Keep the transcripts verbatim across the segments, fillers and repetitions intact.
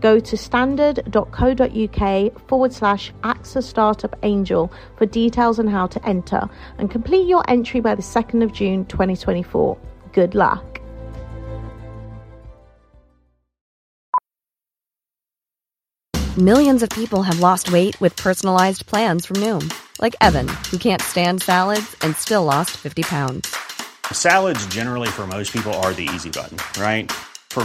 Go to standard.co.uk forward slash AXA Startup Angel for details on how to enter and complete your entry by the second of June twenty twenty-four. Good luck. Millions of people have lost weight with personalized plans from Noom, like Evan, who can't stand salads and still lost fifty pounds. Salads generally for most people are the easy button, right? For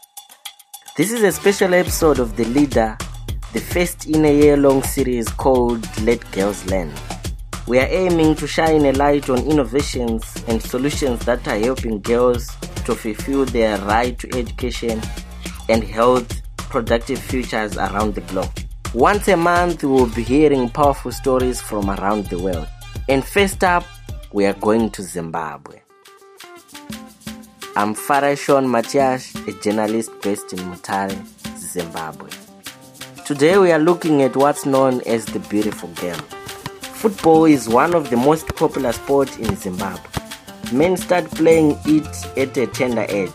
This is a special episode of The Leader, the first in a year-long series called Let Girls Learn. We are aiming to shine a light on innovations and solutions that are helping girls to fulfill their right to education and health, productive futures around the globe. Once a month, we will be hearing powerful stories from around the world. And first up, we are going to Zimbabwe. I'm Farai Shawn Matiashe, a journalist based in Mutare, Zimbabwe. Today we are looking at what's known as the beautiful game. Football is one of the most popular sports in Zimbabwe. Men start playing it at a tender age.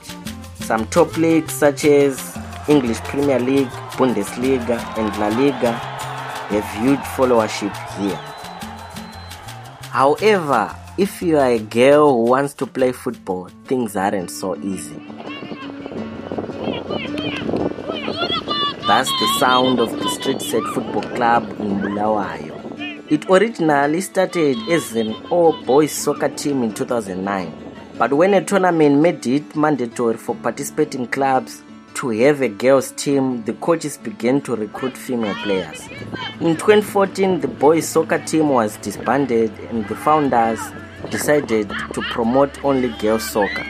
Some top leagues such as English Premier League, Bundesliga and La Liga have huge followership here. However, if you are a girl who wants to play football, things aren't so easy. That's the sound of the Street Set Football Club in Bulawayo. It originally started as an all-boys soccer team in two thousand nine, but when a tournament made it mandatory for participating clubs to have a girls' team, the coaches began to recruit female players. In twenty fourteen, the boys' soccer team was disbanded and the founders decided to promote only girls' soccer.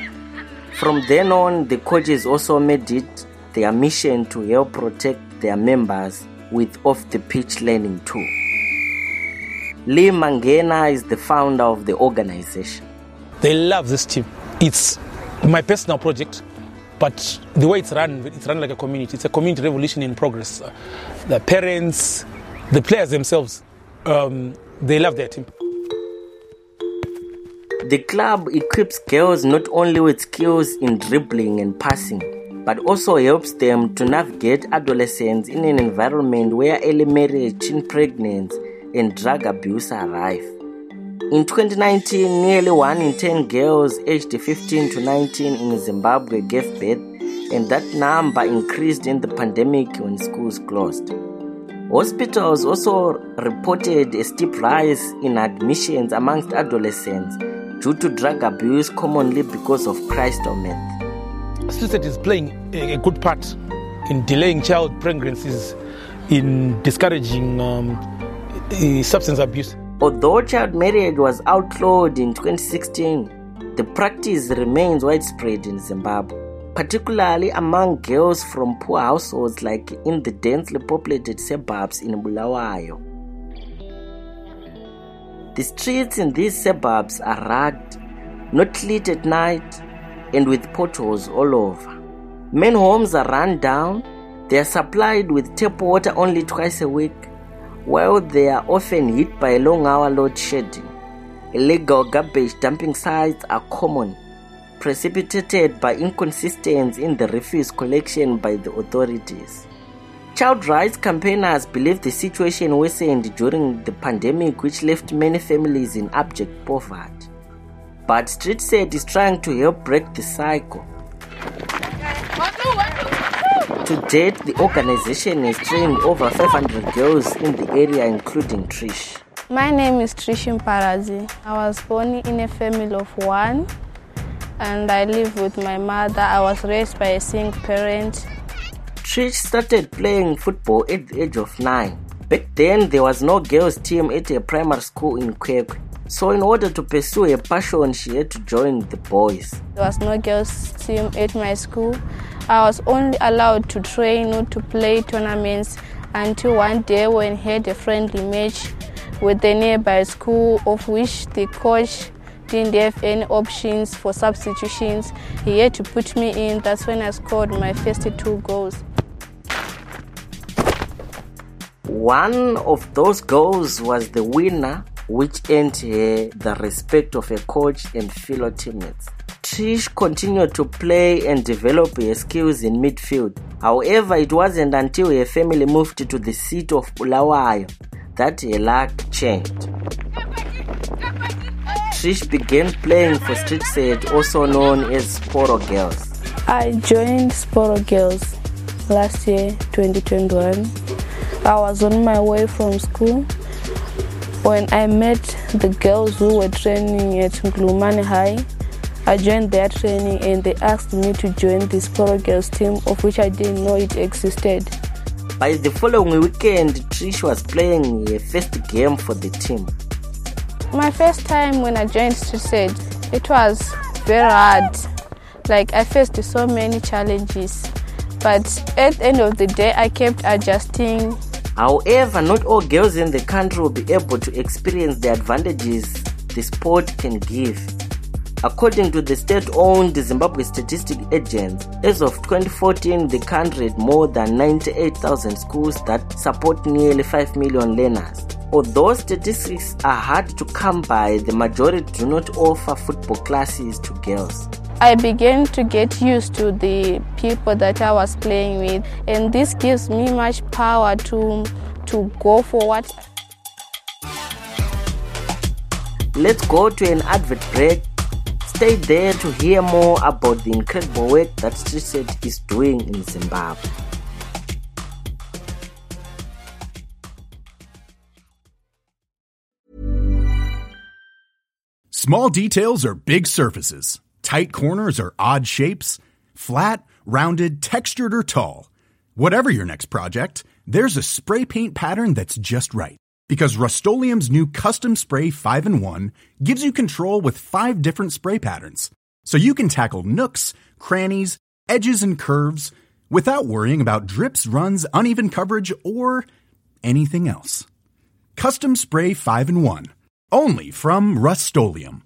From then on, the coaches also made it their mission to help protect their members with off-the-pitch learning too. Lee Mangena is the founder of the organization. They love this team. It's my personal project, but the way it's run, it's run like a community. It's a community revolution in progress. The parents, the players themselves, um, they love their team. The club equips girls not only with skills in dribbling and passing, but also helps them to navigate adolescence in an environment where early marriage, teen pregnancy, and drug abuse are rife. In twenty nineteen, nearly one in ten girls aged fifteen to nineteen in Zimbabwe gave birth, and that number increased in the pandemic when schools closed. Hospitals also reported a steep rise in admissions amongst adolescents due to drug abuse, commonly because of Christ on earth. Suicide is playing a good part in delaying child pregnancies, in discouraging um, substance abuse. Although child marriage was outlawed in twenty sixteen, the practice remains widespread in Zimbabwe, particularly among girls from poor households like in the densely populated suburbs in Bulawayo. The streets in these suburbs are rugged, not lit at night, and with potholes all over. Men's homes are run down. They are supplied with tap water only twice a week, while they are often hit by long-hour load shedding. Illegal garbage dumping sites are common, precipitated by inconsistency in the refuse collection by the authorities. Child rights campaigners believe the situation worsened during the pandemic, which left many families in abject poverty. But Street Set is trying to help break the cycle. To date, the organization has trained over five hundred girls in the area, including Trish. My name is Trish Imparazi. I was born in a family of one and I live with my mother. I was raised by a single parent. Trish started playing football at the age of nine. Back then, there was no girls' team at a primary school in Kwekwe. So in order to pursue her passion, she had to join the boys. There was no girls' team at my school. I was only allowed to train or to play tournaments until one day when I had a friendly match with the nearby school, of which the coach didn't have any options for substitutions. He had to put me in. That's when I scored my first two goals. One of those goals was the winner, which earned her the respect of her coach and fellow teammates. Trish continued to play and develop her skills in midfield. However, it wasn't until her family moved to the city of Bulawayo that her luck changed. Trish began playing for Street Set, also known as Sporo Girls. I joined Sporo Girls last year, twenty twenty-one. I was on my way from school when I met the girls who were training at Mglumane High. I joined their training and they asked me to join the Sporo Girls team, of which I didn't know it existed. By the following weekend, Trish was playing her first game for the team. My first time when I joined Street Set, it was very hard. Like, I faced so many challenges, but at the end of the day, I kept adjusting. However, not all girls in the country will be able to experience the advantages the sport can give. According to the state-owned Zimbabwe Statistics Agency, as of twenty fourteen, the country had more than ninety-eight thousand schools that support nearly five million learners. Although statistics are hard to come by, the majority do not offer football classes to girls. I began to get used to the people that I was playing with, and this gives me much power to, to go forward. Let's go to an advert break. Stay there to hear more about the incredible work that Street Set is doing in Zimbabwe. Small details are big surfaces. Tight corners are odd shapes, flat, rounded, textured, or tall. Whatever your next project, there's a spray paint pattern that's just right. Because Rust-Oleum's new Custom Spray five in one gives you control with five different spray patterns. So you can tackle nooks, crannies, edges, and curves without worrying about drips, runs, uneven coverage, or anything else. Custom Spray five in one. Only from Rust-Oleum.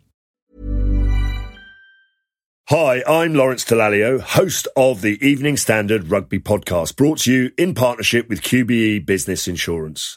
Hi, I'm Lawrence Dallaglio, host of the Evening Standard Rugby Podcast, brought to you in partnership with Q B E Business Insurance.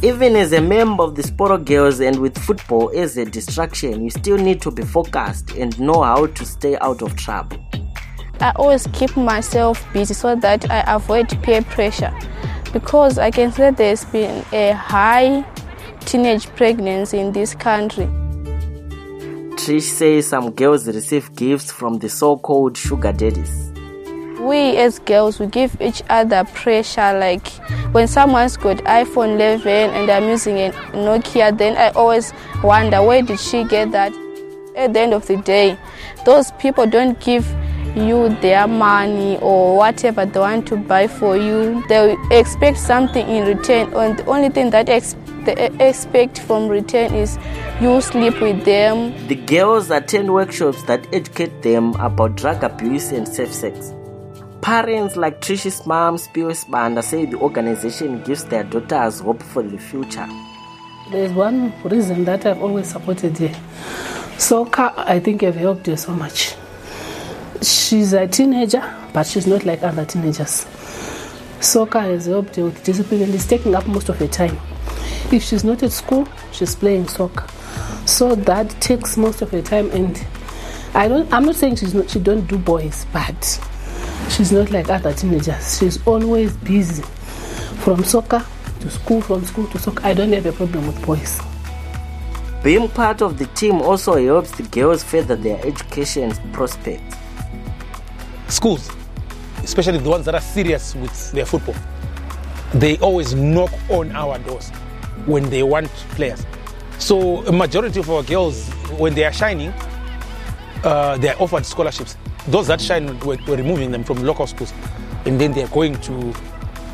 Even as a member of the Sporo Girls and with football as a distraction, you still need to be focused and know how to stay out of trouble. I always keep myself busy so that I avoid peer pressure, because I can say there's been a high teenage pregnancy in this country. Trish says some girls receive gifts from the so-called sugar daddies. We as girls, we give each other pressure. Like when someone's got iPhone eleven and I'm using a Nokia, then I always wonder, where did she get that? At the end of the day, those people don't give you their money or whatever they want to buy for you. They expect something in return, and the only thing that ex- they expect from return is you sleep with them. The girls attend workshops that educate them about drug abuse and safe sex. Parents like Trish's mom, Spious Banda, say the organization gives their daughters hope for the future. There's one reason that I've always supported her. Soccer, I think, have helped her so much. She's a teenager, but she's not like other teenagers. Soccer has helped her with discipline and is taking up most of her time. If she's not at school, she's playing soccer. So that takes most of her time. And I don't, I'm not saying she's not, she don't do boys, but she's not like other teenagers. She's always busy, from soccer to school, from school to soccer. I don't have a problem with boys. Being part of the team also helps the girls further their education prospects. Schools, especially the ones that are serious with their football, they always knock on our doors when they want players. So a majority of our girls, when they are shining, uh, they are offered scholarships. Those that shine, we're, we're removing them from local schools, and then they are going to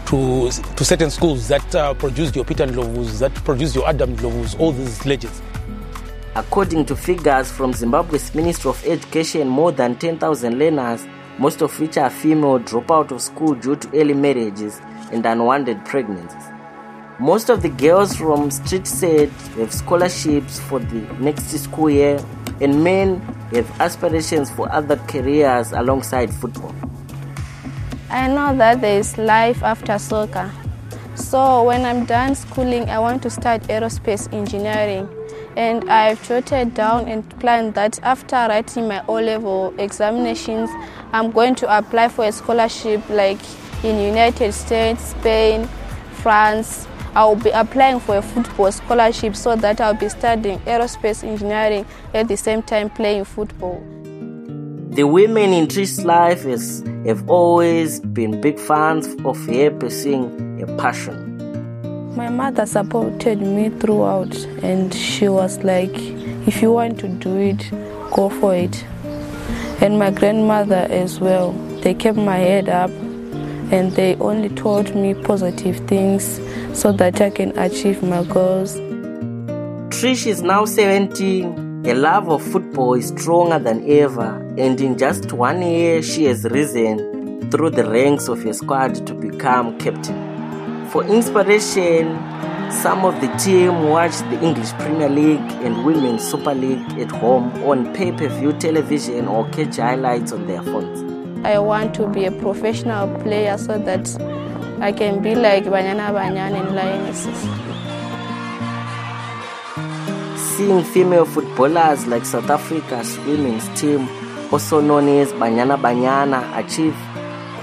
to, to certain schools that uh, produce your Peter Ndlovus, that produce your Adam Ndlovus, all these legends. According to figures from Zimbabwe's Ministry of Education, more than ten thousand learners, most of which are female, drop out of school due to early marriages and unwanted pregnancies. Most of the girls from Street Set have scholarships for the next school year, and men have aspirations for other careers alongside football. I know that there is life after soccer. So when I'm done schooling, I want to start aerospace engineering. And I've jotted down and planned that after writing my O-level examinations, I'm going to apply for a scholarship like in United States, Spain, France. I'll be applying for a football scholarship so that I'll be studying aerospace engineering at the same time playing football. The women in Trish's life is, have always been big fans of her pursuing a passion. My mother supported me throughout, and she was like, if you want to do it, go for it. And my grandmother as well, they kept my head up and they only told me positive things so that I can achieve my goals. Trish is now seventeen. Her love of football is stronger than ever, and in just one year she has risen through the ranks of her squad to become captain. For inspiration, some of the team watch the English Premier League and Women's Super League at home on pay-per-view television or catch highlights on their phones. I want to be a professional player so that I can be like Banyana Banyana and Lionesses. Seeing female footballers like South Africa's women's team, also known as Banyana Banyana, achieve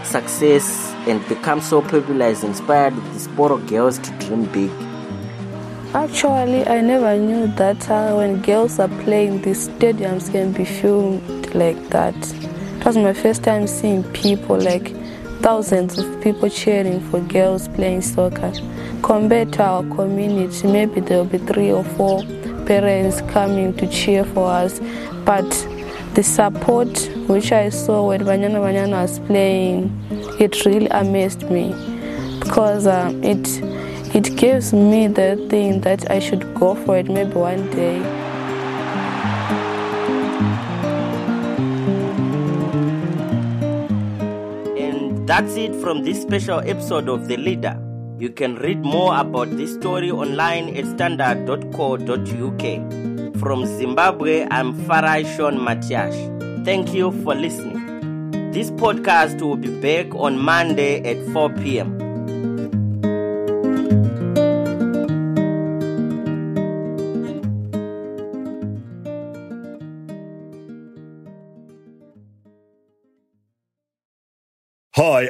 success and become so popular has inspired the Sporo Girls to dream big. Actually, I never knew that uh, when girls are playing, the stadiums can be filmed like that. It was my first time seeing people, like thousands of people cheering for girls playing soccer. Compared to our community, maybe there will be three or four parents coming to cheer for us, but the support which I saw when Banyana Banyana was playing, it really amazed me, because uh, it it gives me the thing that I should go for it maybe one day. And that's it from this special episode of The Leader. You can read more about this story online at standard dot co dot uk. From Zimbabwe, I'm Farai Shawn Matiashe. Thank you for listening. This podcast will be back on Monday at four p.m. Hi,